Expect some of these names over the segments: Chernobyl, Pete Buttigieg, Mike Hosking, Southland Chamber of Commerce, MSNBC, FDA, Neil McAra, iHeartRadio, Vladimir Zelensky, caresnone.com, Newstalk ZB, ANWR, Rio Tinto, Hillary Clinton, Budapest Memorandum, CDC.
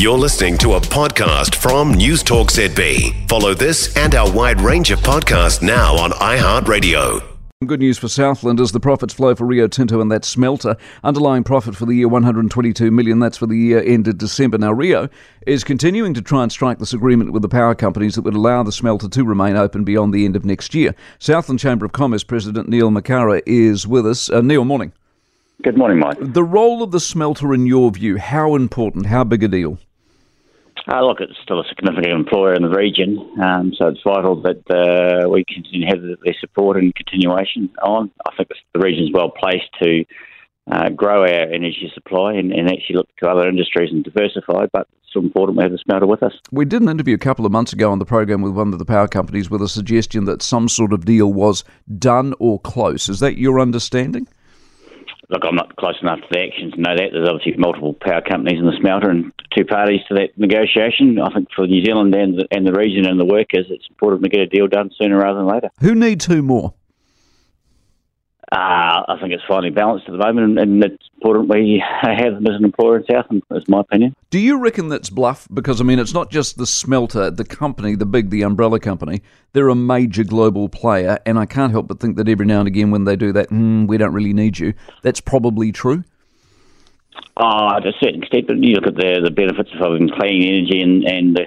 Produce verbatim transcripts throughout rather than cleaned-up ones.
You're listening to a podcast from Newstalk Z B. Follow this and our wide range of podcasts now on iHeartRadio. Good news for Southland as the profits flow for Rio Tinto and that smelter. Underlying profit for the year, one hundred twenty-two million dollars. That's for the year ended December. Now, Rio is continuing to try and strike this agreement with the power companies that would allow the smelter to remain open beyond the end of next year. Southland Chamber of Commerce President Neil McAra is with us. Uh, Neil, morning. Good morning, Mike. The role of the smelter, in your view, how important, how big a deal? Uh, look, it's still a significant employer in the region, um, so it's vital that uh, we continue to have their support and continuation on. I think the region's well placed to uh, grow our energy supply and, and actually look to other industries and diversify, but it's still important we have the smelter with us. We did an interview a couple of months ago on the program with one of the power companies with a suggestion that some sort of deal was done or close. Is that your understanding? Look, I'm not close enough to the action to know that. There's obviously multiple power companies in the smelter and two parties to that negotiation. I think for New Zealand and the, and the region and the workers, it's important to get a deal done sooner rather than later. Who needs who more? Uh, I think it's finely balanced at the moment, and, and it's important we have them as an employer in Southland, is my opinion. Do you reckon that's bluff? Because, I mean, it's not just the smelter, the company, the big, the umbrella company. They're a major global player, and I can't help but think that every now and again when they do that, mm, we don't really need you. That's probably true? Oh, to a certain extent, but you look at the, the benefits of having clean energy and, and the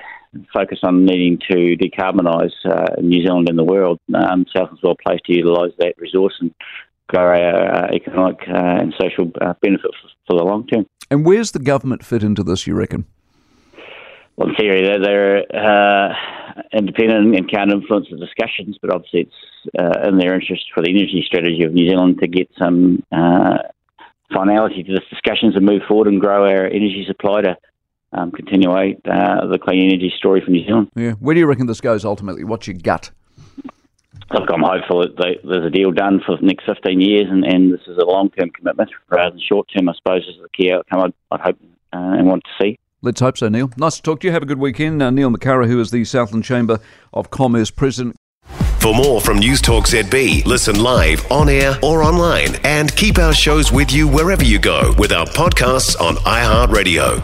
focus on needing to decarbonise uh, New Zealand and the world. Um, Southland's well placed to utilise that resource and grow our uh, economic uh, and social uh, benefit for, for the long term. And where's the government fit into this, you reckon? Well, in theory, they're, they're uh, independent and can't influence the discussions, but obviously it's uh, in their interest for the energy strategy of New Zealand to get some uh, finality to this discussions and move forward and grow our energy supply to um, continuate uh, the clean energy story for New Zealand. Yeah. Where do you reckon this goes ultimately? What's your gut? Look, I'm hopeful that they, there's a deal done for the next fifteen years, and, and this is a long-term commitment rather than short-term, I suppose, is the key outcome I'd, I'd hope uh, and want to see. Let's hope so, Neil. Nice to talk to you. Have a good weekend. Uh, Neil McAra, who is the Southland Chamber of Commerce President. For more from Newstalk Z B, listen live, on air or online, and keep our shows with you wherever you go with our podcasts on iHeartRadio.